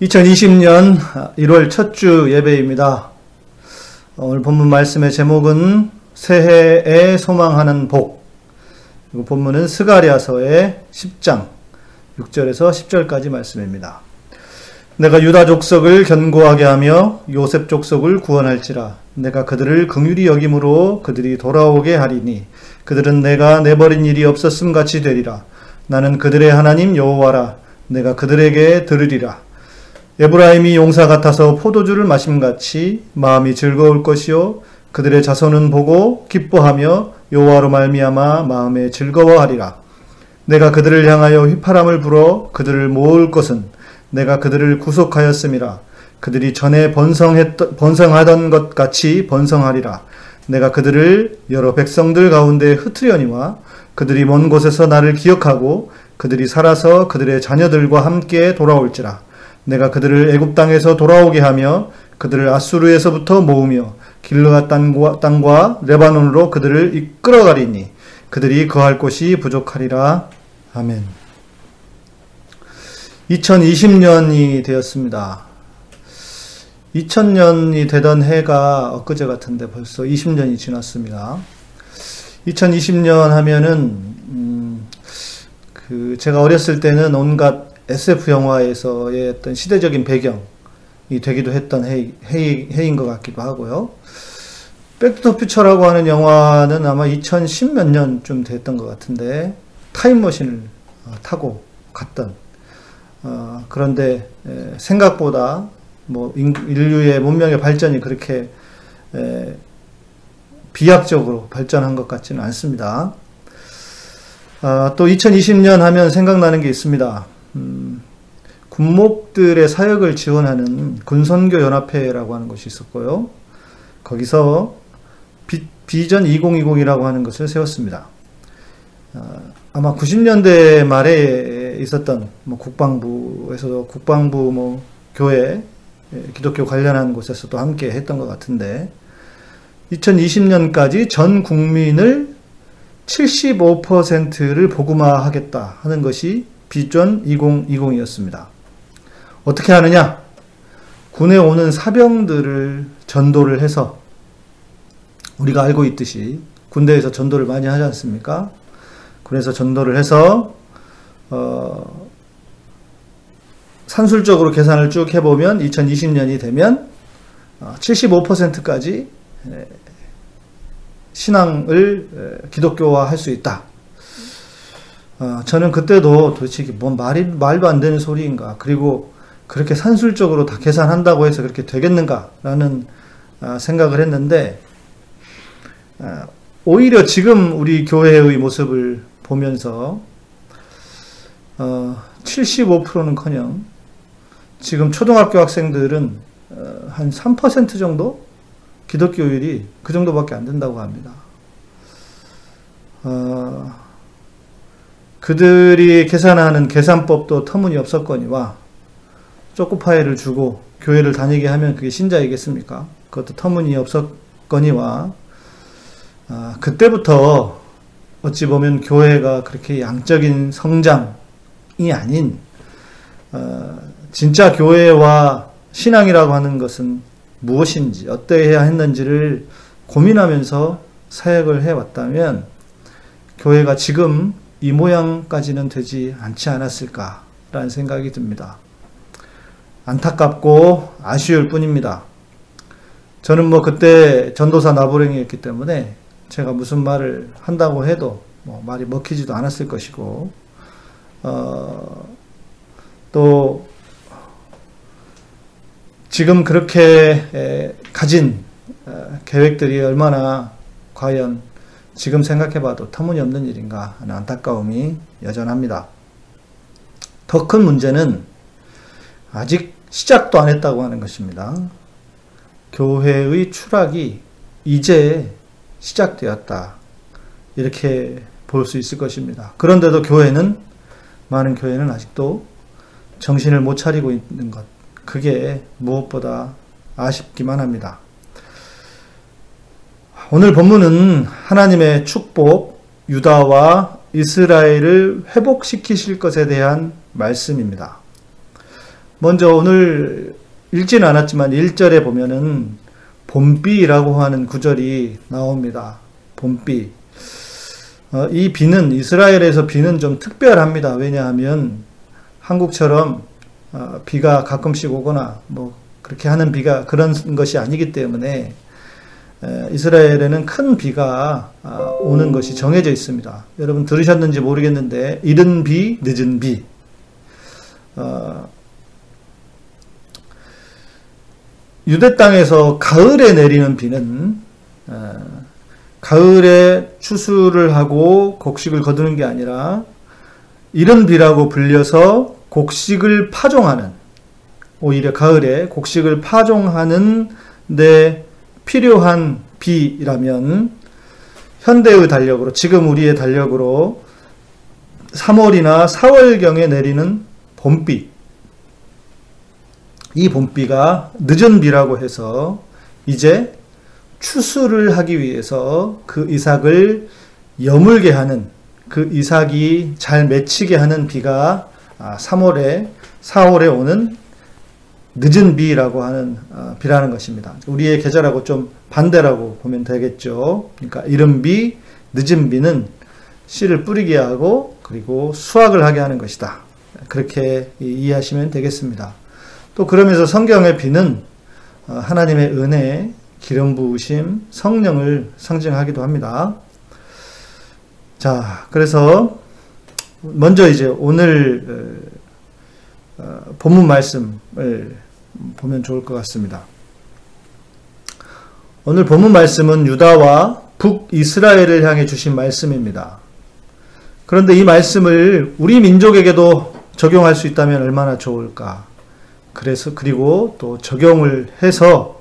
2020년 1월 첫 주 예배입니다. 오늘 본문 말씀의 제목은 새해에 소망하는 복. 그리고 본문은 스가리아서의 10장 6절에서 10절까지 말씀입니다. 내가 유다 족속을 견고하게 하며 요셉 족속을 구원할지라. 내가 그들을 긍휼히 여김으로 그들이 돌아오게 하리니 그들은 내가 내버린 일이 없었음 같이 되리라. 나는 그들의 하나님 여호와라. 내가 그들에게 들으리라. 에브라임이 용사 같아서 포도주를 마심같이 마음이 즐거울 것이요 그들의 자손은 보고 기뻐하며 여호와로 말미암아 마음에 즐거워하리라. 내가 그들을 향하여 휘파람을 불어 그들을 모을 것은 내가 그들을 구속하였음이라. 그들이 전에 번성하던 것 같이 번성하리라. 내가 그들을 여러 백성들 가운데 흩으려니와 그들이 먼 곳에서 나를 기억하고 그들이 살아서 그들의 자녀들과 함께 돌아올지라. 내가 그들을 애굽 땅에서 돌아오게 하며 그들을 아수르에서부터 모으며 길르앗 땅과 레바논으로 그들을 이끌어가리니 그들이 거할 곳이 부족하리라. 아멘. 2020년이 되었습니다. 2000년이 되던 해가 엊그제 같은데 벌써 20년이 지났습니다. 2020년 하면은 제가 어렸을 때는 온갖 SF 영화에서의 어떤 시대적인 배경이 되기도 했던 해인 것 같기도 하고요. 백투더퓨처라고 하는 영화는 아마 2010 몇 년쯤 됐던 것 같은데 타임머신을 타고 갔던 그런데 생각보다 뭐 인류의 문명의 발전이 그렇게 비약적으로 발전한 것 같지는 않습니다. 또 2020년 하면 생각나는 게 있습니다. 군목들의 사역을 지원하는 군선교연합회라고 하는 것이 있었고요. 거기서 비전 2020이라고 하는 것을 세웠습니다. 아마 90년대 말에 있었던 뭐 국방부에서도 국방부 뭐 교회 기독교 관련한 곳에서도 함께 했던 것 같은데 2020년까지 전 국민을 75%를 복음화하겠다 하는 것이 비전 2020이었습니다. 어떻게 하느냐? 군에 오는 사병들을 전도를 해서 우리가 알고 있듯이 군대에서 전도를 많이 하지 않습니까? 군에서 전도를 해서 산술적으로 계산을 쭉 해보면 2020년이 되면 75%까지 신앙을 기독교화할 수 있다. 저는 그때도 도대체 이게 뭔 말도 안 되는 소리인가, 그리고 그렇게 산술적으로 다 계산한다고 해서 그렇게 되겠는가라는 생각을 했는데, 오히려 지금 우리 교회의 모습을 보면서 75%는커녕 지금 초등학교 학생들은 한 3% 정도 기독교율이 그 정도밖에 안 된다고 합니다. 그들이 계산하는 계산법도 터무니없었거니와 초코파이를 주고 교회를 다니게 하면 그게 신자이겠습니까? 그것도 터무니없었거니와 그때부터 어찌 보면 교회가 그렇게 양적인 성장이 아닌 진짜 교회와 신앙이라고 하는 것은 무엇인지 어때야 했는지를 고민하면서 사역을 해왔다면 교회가 지금 이 모양까지는 되지 않지 않았을까라는 생각이 듭니다. 안타깝고 아쉬울 뿐입니다. 저는 뭐 그때 전도사 나부랭이였기 때문에 제가 무슨 말을 한다고 해도 뭐 말이 먹히지도 않았을 것이고, 또 지금 그렇게 가진 계획들이 얼마나 과연 지금 생각해봐도 터무니없는 일인가 하는 안타까움이 여전합니다. 더 큰 문제는 아직 시작도 안 했다고 하는 것입니다. 교회의 추락이 이제 시작되었다, 이렇게 볼 수 있을 것입니다. 그런데도 많은 교회는 아직도 정신을 못 차리고 있는 것, 그게 무엇보다 아쉽기만 합니다. 오늘 본문은 하나님의 축복, 유다와 이스라엘을 회복시키실 것에 대한 말씀입니다. 먼저 오늘 읽지는 않았지만 1절에 보면은 봄비라고 하는 구절이 나옵니다. 봄비. 이 비는, 이스라엘에서 비는 좀 특별합니다. 왜냐하면 한국처럼 비가 가끔씩 오거나 뭐 그렇게 하는 비가 그런 것이 아니기 때문에 이스라엘에는 큰 비가 오는 것이 정해져 있습니다. 여러분 들으셨는지 모르겠는데 이른 비, 늦은 비. 유대 땅에서 가을에 내리는 비는 가을에 추수를 하고 곡식을 거두는 게 아니라 이른 비라고 불려서 곡식을 파종하는, 오히려 가을에 곡식을 파종하는 데 필요한 비라면, 현대의 달력으로, 지금 우리의 달력으로 3월이나 4월경에 내리는 봄비, 이 봄비가 늦은 비라고 해서 이제 추수를 하기 위해서 그 이삭을 여물게 하는, 그 이삭이 잘 맺히게 하는 비가 3월에, 4월에 오는 늦은 비라고 하는 비라는 것입니다. 우리의 계절하고 좀 반대라고 보면 되겠죠. 그러니까 이른 비, 늦은 비는 씨를 뿌리게 하고 그리고 수확을 하게 하는 것이다. 그렇게 이해하시면 되겠습니다. 또 그러면서 성경의 비는 하나님의 은혜, 기름 부으심, 성령을 상징하기도 합니다. 자, 그래서 먼저 이제 오늘 본문 말씀을 보면 좋을 것 같습니다. 오늘 본문 말씀은 유다와 북이스라엘을 향해 주신 말씀입니다. 그런데 이 말씀을 우리 민족에게도 적용할 수 있다면 얼마나 좋을까. 그래서 그리고 또 적용을 해서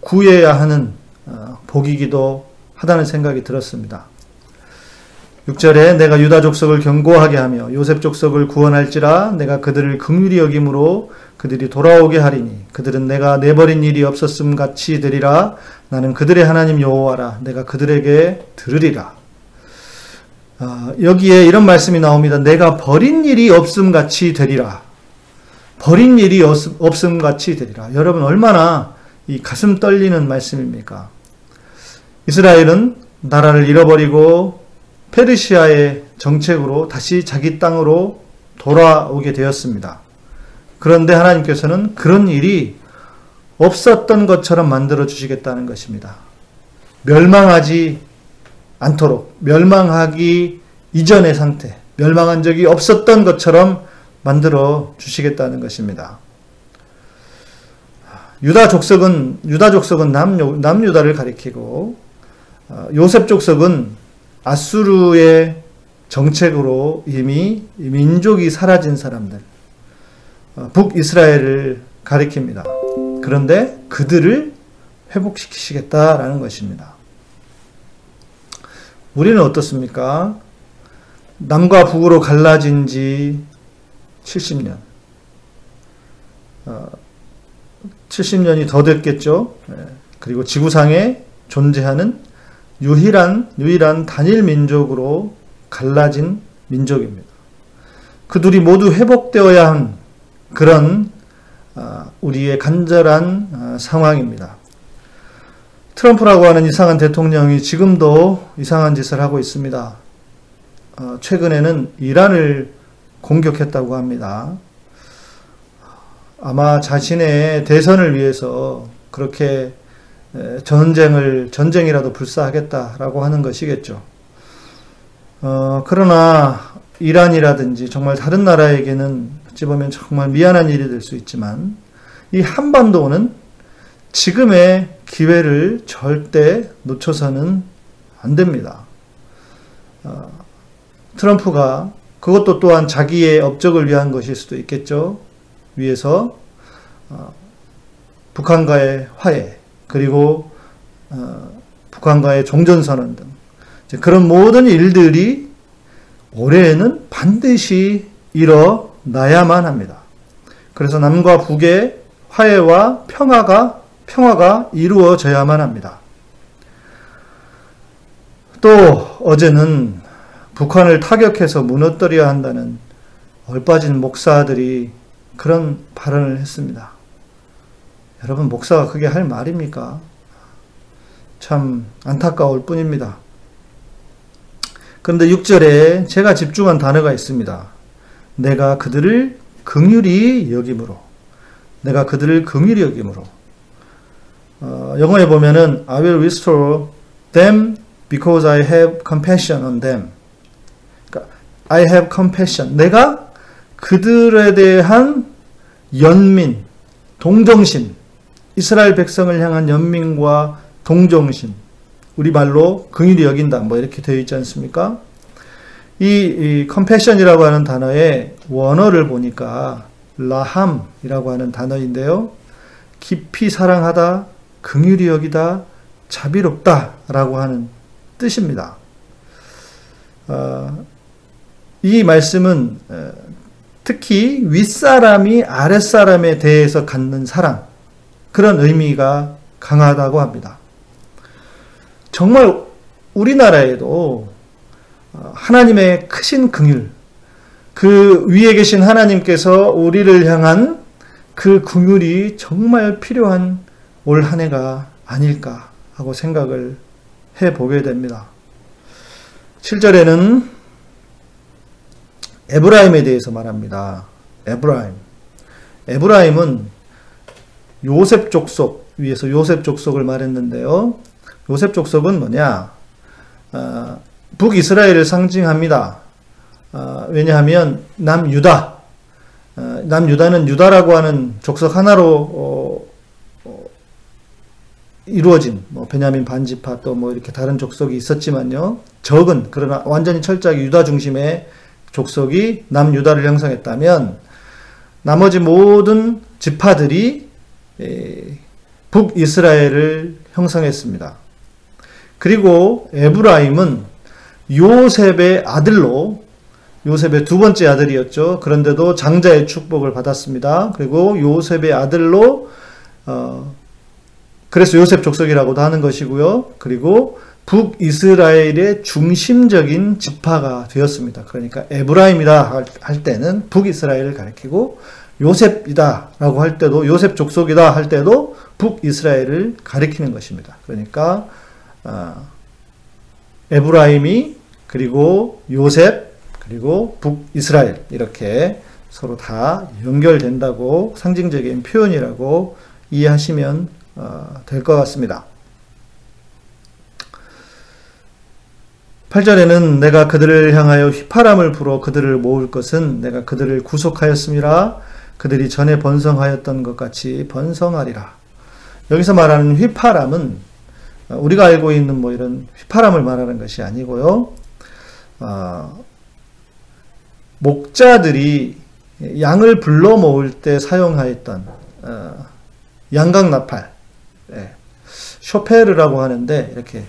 구해야 하는 복이기도 하다는 생각이 들었습니다. 6절에 내가 유다 족속을 경고하게 하며 요셉 족속을 구원할지라 내가 그들을 긍휼히 여김으로 그들이 돌아오게 하리니 그들은 내가 내버린 일이 없었음 같이 되리라. 나는 그들의 하나님 여호와라. 내가 그들에게 들으리라. 여기에 이런 말씀이 나옵니다. 내가 버린 일이 없음 같이 되리라. 버린 일이 없음 같이 되리라. 여러분 얼마나 이 가슴 떨리는 말씀입니까? 이스라엘은 나라를 잃어버리고 페르시아의 정책으로 다시 자기 땅으로 돌아오게 되었습니다. 그런데 하나님께서는 그런 일이 없었던 것처럼 만들어 주시겠다는 것입니다. 멸망하지 않도록, 멸망하기 이전의 상태, 멸망한 적이 없었던 것처럼 만들어 주시겠다는 것입니다. 유다 족속은 남유다를 가리키고 요셉 족속은 아수르의 정책으로 이미 민족이 사라진 사람들, 북이스라엘을 가리킵니다. 그런데 그들을 회복시키시겠다라는 것입니다. 우리는 어떻습니까? 남과 북으로 갈라진 지 70년. 70년이 더 됐겠죠. 그리고 지구상에 존재하는 유일한 단일 민족으로 갈라진 민족입니다. 그들이 모두 회복되어야 한 그런 우리의 간절한 상황입니다. 트럼프라고 하는 이상한 대통령이 지금도 이상한 짓을 하고 있습니다. 최근에는 이란을 공격했다고 합니다. 아마 자신의 대선을 위해서 그렇게 전쟁이라도 불사하겠다라고 하는 것이겠죠. 그러나 이란이라든지 정말 다른 나라에게는 어찌 보면 정말 미안한 일이 될 수 있지만 이 한반도는 지금의 기회를 절대 놓쳐서는 안 됩니다. 트럼프가 그것도 또한 자기의 업적을 위한 것일 수도 있겠죠. 위해서 북한과의 화해, 그리고 북한과의 종전선언 등 그런 모든 일들이 올해에는 반드시 일어나야만 합니다. 그래서 남과 북의 화해와 평화가 이루어져야만 합니다. 또 어제는 북한을 타격해서 무너뜨려야 한다는 얼빠진 목사들이 그런 발언을 했습니다. 여러분, 목사가 그게 할 말입니까? 참 안타까울 뿐입니다. 그런데 6절에 제가 집중한 단어가 있습니다. 내가 그들을 긍휼히 여김으로. 내가 그들을 긍휼히 여김으로. 영어에 보면은 I will restore them because I have compassion on them. 그러니까 I have compassion. 내가 그들에 대한 연민, 동정심, 이스라엘 백성을 향한 연민과 동정심, 우리말로 긍휼히 여긴다, 뭐 이렇게 되어 있지 않습니까? 이 compassion이라고 하는 단어의 원어를 보니까 라함이라고 하는 단어인데요, 깊이 사랑하다, 긍휼히 여기다, 자비롭다 라고 하는 뜻입니다. 이 말씀은 특히 윗사람이 아랫사람에 대해서 갖는 사랑, 그런 의미가 강하다고 합니다. 정말 우리나라에도 하나님의 크신 긍휼, 그 위에 계신 하나님께서 우리를 향한 그 긍휼이 정말 필요한 올 한 해가 아닐까 하고 생각을 해보게 됩니다. 7절에는 에브라임에 대해서 말합니다. 에브라임. 에브라임은 요셉 족속, 위에서 요셉 족속을 말했는데요. 요셉 족속은 뭐냐? 북이스라엘을 상징합니다. 왜냐하면 남유다, 남유다는 유다라고 하는 족속 하나로 이루어진, 뭐 베냐민 반지파, 또 뭐 이렇게 다른 족속이 있었지만요, 적은, 그러나 완전히 철저하게 유다 중심의 족속이 남유다를 형성했다면 나머지 모든 지파들이 북이스라엘을 형성했습니다. 그리고 에브라임은 요셉의 아들로, 요셉의 두 번째 아들이었죠. 그런데도 장자의 축복을 받았습니다. 그리고 요셉의 아들로, 그래서 요셉 족속이라고도 하는 것이고요. 그리고 북이스라엘의 중심적인 지파가 되었습니다. 그러니까 에브라임이다 할 때는 북이스라엘을 가리키고, 요셉이다 라고 할 때도, 요셉 족속이다 할 때도 북이스라엘을 가리키는 것입니다. 그러니까 에브라임이, 그리고 요셉, 그리고 북이스라엘, 이렇게 서로 다 연결된다고, 상징적인 표현이라고 이해하시면 될 것 같습니다. 8절에는 내가 그들을 향하여 휘파람을 불어 그들을 모을 것은 내가 그들을 구속하였음이라. 그들이 전에 번성하였던 것 같이 번성하리라. 여기서 말하는 휘파람은 우리가 알고 있는 뭐 이런 휘파람을 말하는 것이 아니고요, 목자들이 양을 불러 모을 때 사용하였던 양강나팔, 쇼페르라고 하는데, 이렇게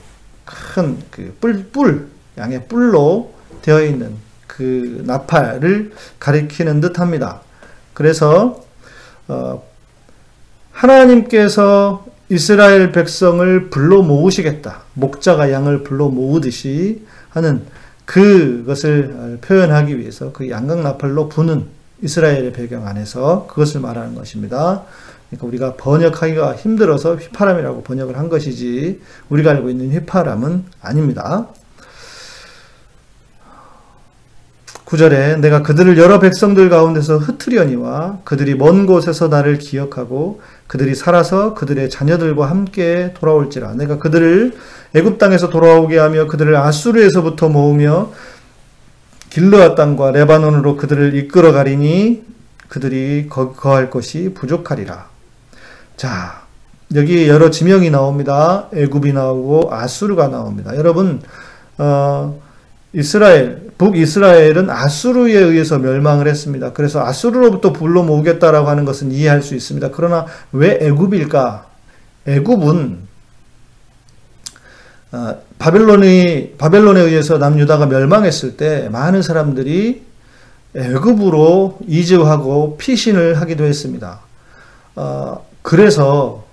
큰 그 뿔, 양의 뿔로 되어 있는 그 나팔을 가리키는 듯 합니다. 그래서 하나님께서 이스라엘 백성을 불러 모으시겠다, 목자가 양을 불러 모으듯이 하는 그것을 표현하기 위해서 그 양강나팔로 부는, 이스라엘의 배경 안에서 그것을 말하는 것입니다. 그러니까 우리가 번역하기가 힘들어서 휘파람이라고 번역을 한 것이지, 우리가 알고 있는 휘파람은 아닙니다. 9절에 내가 그들을 여러 백성들 가운데서 흩트려니와 그들이 먼 곳에서 나를 기억하고 그들이 살아서 그들의 자녀들과 함께 돌아올지라. 내가 그들을 애굽 땅에서 돌아오게 하며 그들을 아수르에서부터 모으며 길르앗 땅과 레바논으로 그들을 이끌어 가리니 그들이 거할 것이 부족하리라. 자, 여기 여러 지명이 나옵니다. 애굽이 나오고 아수르가 나옵니다. 여러분, 이스라엘, 북이스라엘은 아수르에 의해서 멸망을 했습니다. 그래서 아수르로부터 불러 모으겠다라고 하는 것은 이해할 수 있습니다. 그러나 왜 애굽일까? 애굽은 바벨론에 의해서 남유다가 멸망했을 때 많은 사람들이 애굽으로 이주하고 피신을 하기도 했습니다. 그래서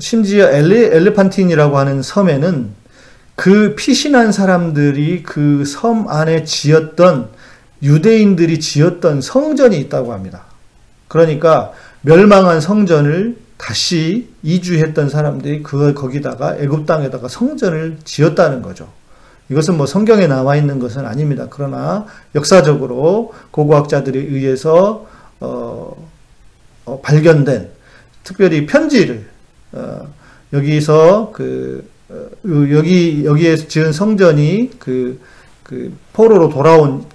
심지어 엘레판틴이라고 하는 섬에는 그 피신한 사람들이 그 섬 안에 지었던, 유대인들이 지었던 성전이 있다고 합니다. 그러니까 멸망한 성전을 다시 이주했던 사람들이 거기다가 애굽 땅에다가 성전을 지었다는 거죠. 이것은 뭐 성경에 나와 있는 것은 아닙니다. 그러나 역사적으로 고고학자들에 의해서 발견된, 특별히 편지를 여기서 여기에서 지은 성전이 포로로 돌아온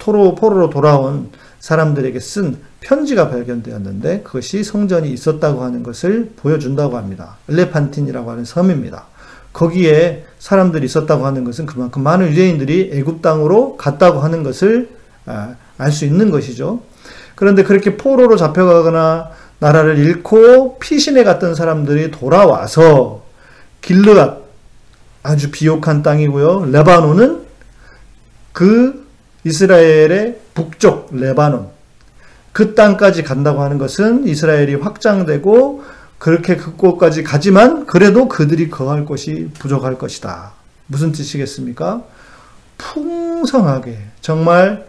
사람들에게 쓴 편지가 발견되었는데 그것이 성전이 있었다고 하는 것을 보여준다고 합니다. 엘레판틴이라고 하는 섬입니다. 거기에 사람들이 있었다고 하는 것은 그만큼 많은 유대인들이 애굽 땅으로 갔다고 하는 것을 알 수 있는 것이죠. 그런데 그렇게 포로로 잡혀가거나 나라를 잃고 피신해 갔던 사람들이 돌아와서 길르앗, 아주 비옥한 땅이고요. 레바논은 그 이스라엘의 북쪽 레바논, 그 땅까지 간다고 하는 것은 이스라엘이 확장되고 그렇게 그곳까지 가지만 그래도 그들이 거할 곳이 부족할 것이다. 무슨 뜻이겠습니까? 풍성하게 정말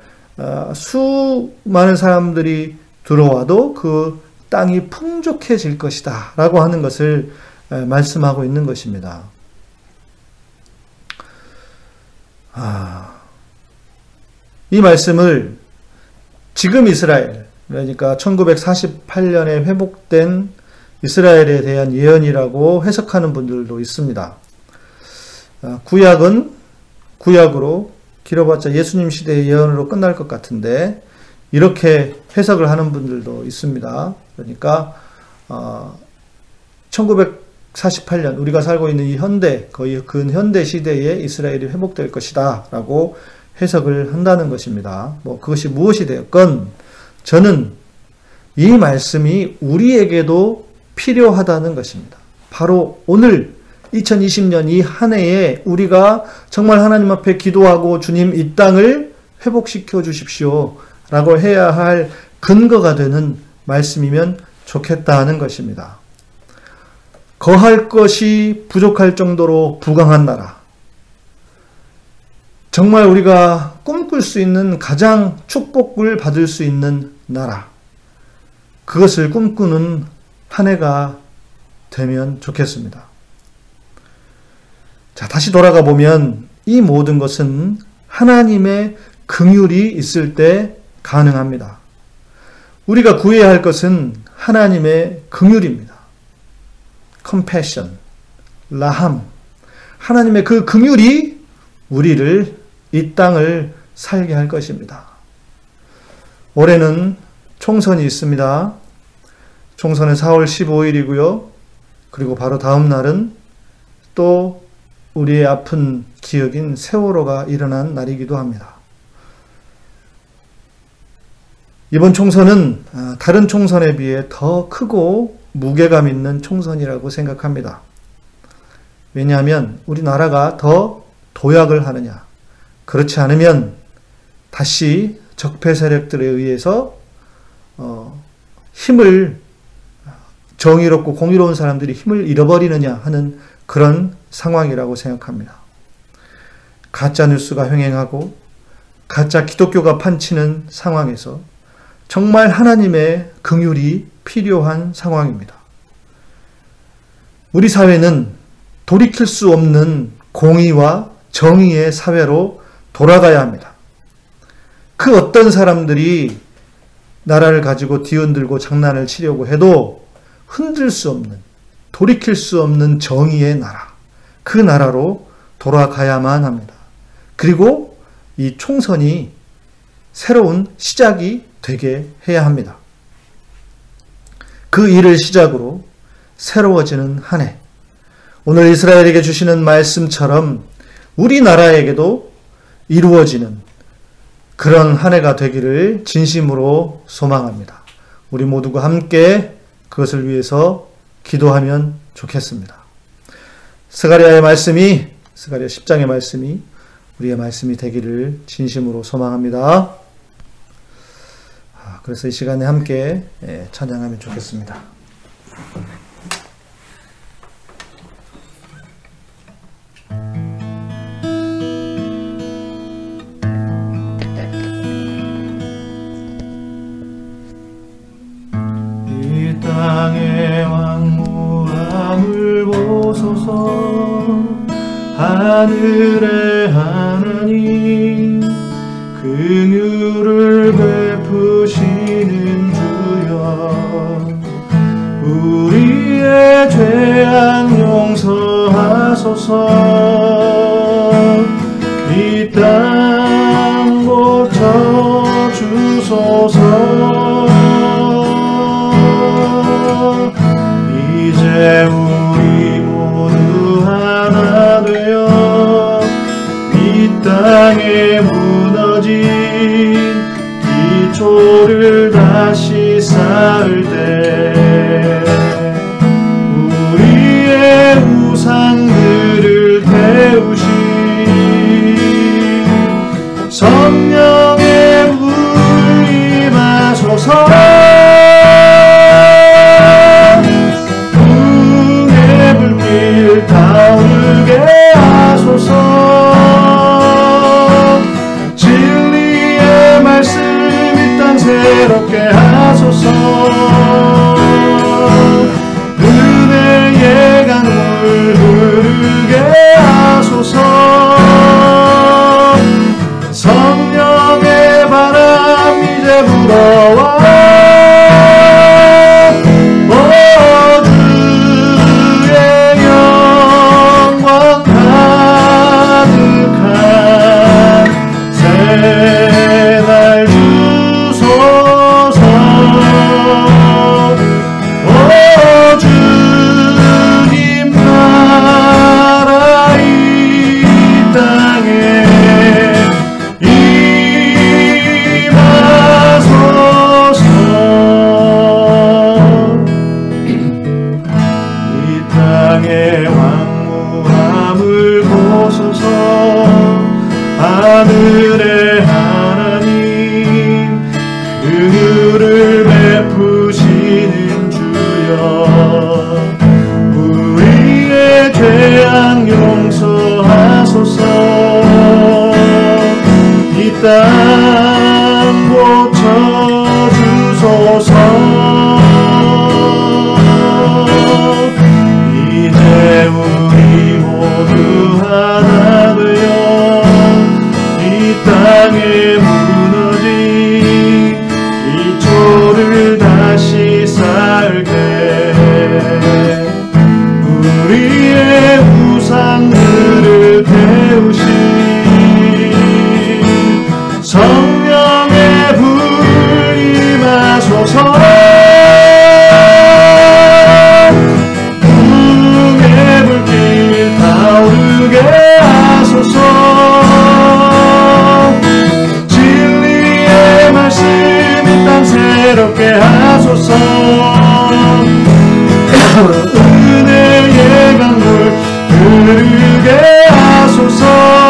수많은 사람들이 들어와도 그 땅이 풍족해질 것이다 라고 하는 것을 말씀하고 있는 것입니다. 이 말씀을 지금 이스라엘, 그러니까 1948년에 회복된 이스라엘에 대한 예언이라고 해석하는 분들도 있습니다. 구약은 구약으로 길어봤자 예수님 시대의 예언으로 끝날 것 같은데 이렇게 해석을 하는 분들도 있습니다. 그러니까 1948년 우리가 살고 있는 이 현대, 거의 근현대 시대에 이스라엘이 회복될 것이다 라고 해석을 한다는 것입니다. 뭐 그것이 무엇이 되었건 저는 이 말씀이 우리에게도 필요하다는 것입니다. 바로 오늘 2020년 이 한 해에 우리가 정말 하나님 앞에 기도하고 주님 이 땅을 회복시켜 주십시오 라고 해야 할 근거가 되는 말씀이면 좋겠다는 것입니다. 거할 것이 부족할 정도로 부강한 나라, 정말 우리가 꿈꿀 수 있는 가장 축복을 받을 수 있는 나라, 그것을 꿈꾸는 한 해가 되면 좋겠습니다. 자, 다시 돌아가 보면 이 모든 것은 하나님의 긍휼이 있을 때 가능합니다. 우리가 구해야 할 것은 하나님의 긍휼입니다. 컴패션, 라함, 하나님의 그 긍휼이 우리를, 이 땅을 살게 할 것입니다. 올해는 총선이 있습니다. 총선은 4월 15일이고요. 그리고 바로 다음 날은 또 우리의 아픈 기억인 세월호가 일어난 날이기도 합니다. 이번 총선은 다른 총선에 비해 더 크고 무게감 있는 총선이라고 생각합니다. 왜냐하면 우리나라가 더 도약을 하느냐, 그렇지 않으면 다시 적폐 세력들에 의해서 힘을, 정의롭고 공의로운 사람들이 힘을 잃어버리느냐 하는 그런 상황이라고 생각합니다. 가짜뉴스가 횡행하고 가짜 기독교가 판치는 상황에서 정말 하나님의 긍휼이 필요한 상황입니다. 우리 사회는 돌이킬 수 없는 공의와 정의의 사회로 돌아가야 합니다. 그 어떤 사람들이 나라를 가지고 뒤흔들고 장난을 치려고 해도 흔들 수 없는, 돌이킬 수 없는 정의의 나라, 그 나라로 돌아가야만 합니다. 그리고 이 총선이 새로운 시작이 되게 해야 합니다. 그 일을 시작으로 새로워지는 한 해, 오늘 이스라엘에게 주시는 말씀처럼 우리나라에게도 이루어지는 그런 한 해가 되기를 진심으로 소망합니다. 우리 모두가 함께 그것을 위해서 기도하면 좋겠습니다. 스가리아의 말씀이, 스가리아 10장의 말씀이 우리의 말씀이 되기를 진심으로 소망합니다. 그래서 이 시간에 함께 찬양하면 좋겠습니다. 주옵소서. 하늘의 하나님 긍휼을 베푸시는 주여, 우리의 죄악 용서하소서. 이 땅 고쳐 주소서. 이제 우리 모두 하나 되어 이 땅에 무너진 기초를 다시 쌓을 때 우리의 우상들을 태우신 성령의 불 임하소서. 진리의 말씀이 땅 새롭게 하소서. 은혜의 강물 흐르게 하소서. 성령의 바람 이제 불어와 땅 고쳐주소서. 이제 우리 모두 하나 되어 이 땅에 무너진 기초를 다시 쌓을 때 우리의 우상들을 태우시 성령의 불 임하소서. 궁의 불길 타오르게 하소서. 진리의 말씀이 땅 새롭게 하소서. 은혜의 강물 흐르게 하소서.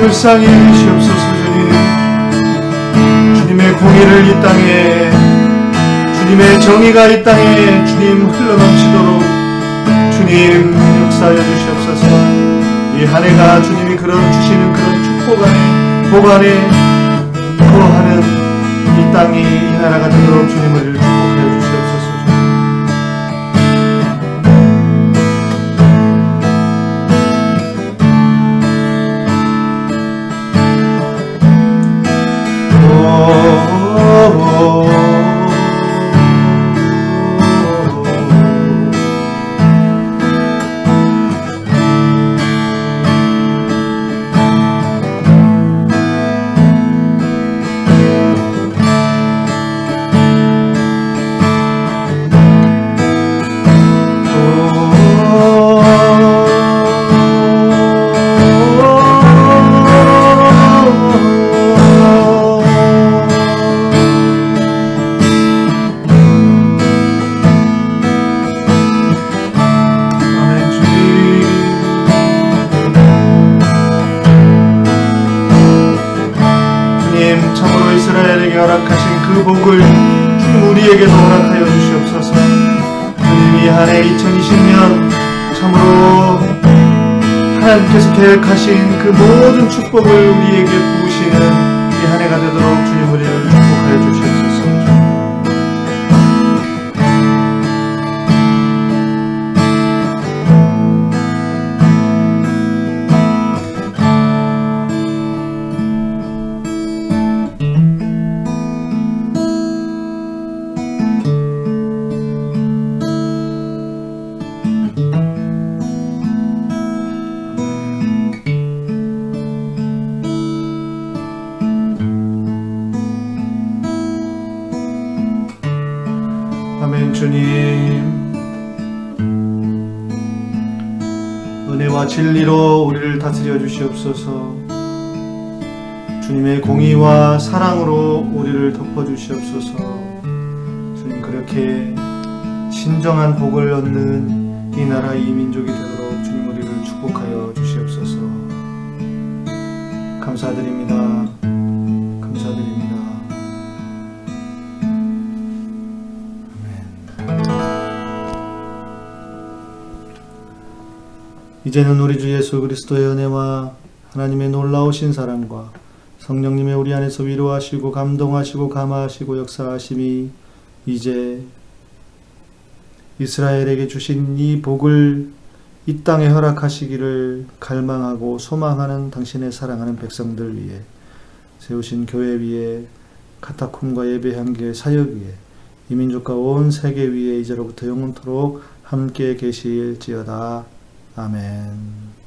불쌍히 여기시옵소서. 주님, 주님의 공의를 이 땅에, 주님의 정의가 이 땅에 주님 흘러넘치도록 주님 역사하여 주시옵소서. 이 한 해가 주님이 그런 주시는 그런 축복 안에 복 안에 거하는 이 땅이 이 나라가 되도록 주님을 축복하여 주시옵소서. 계획하신 그 모든 축복을 우리에게 부으시는 이 한 해가 되도록 주님 우리를 축복하여 주시옵소서. 진리로 우리를 다스려 주시옵소서. 주님의 공의와 사랑으로 우리를 덮어주시옵소서. 주님, 그렇게 진정한 복을 얻는 이 나라 이 민족이 되도록 주님 우리를 축복하여 주시옵소서. 감사드립니다. 감사드립니다. 이제는 우리 주 예수 그리스도의 은혜와 하나님의 놀라우신 사랑과 성령님의 우리 안에서 위로하시고 감동하시고 감화하시고 역사하심이 이제 이스라엘에게 주신 이 복을 이 땅에 허락하시기를 갈망하고 소망하는 당신의 사랑하는 백성들 위에 세우신 교회 위에 카타콤과 예배 향기의 사역 위에 이 민족과 온 세계 위에 이제로부터 영원토록 함께 계실지어다. 아멘.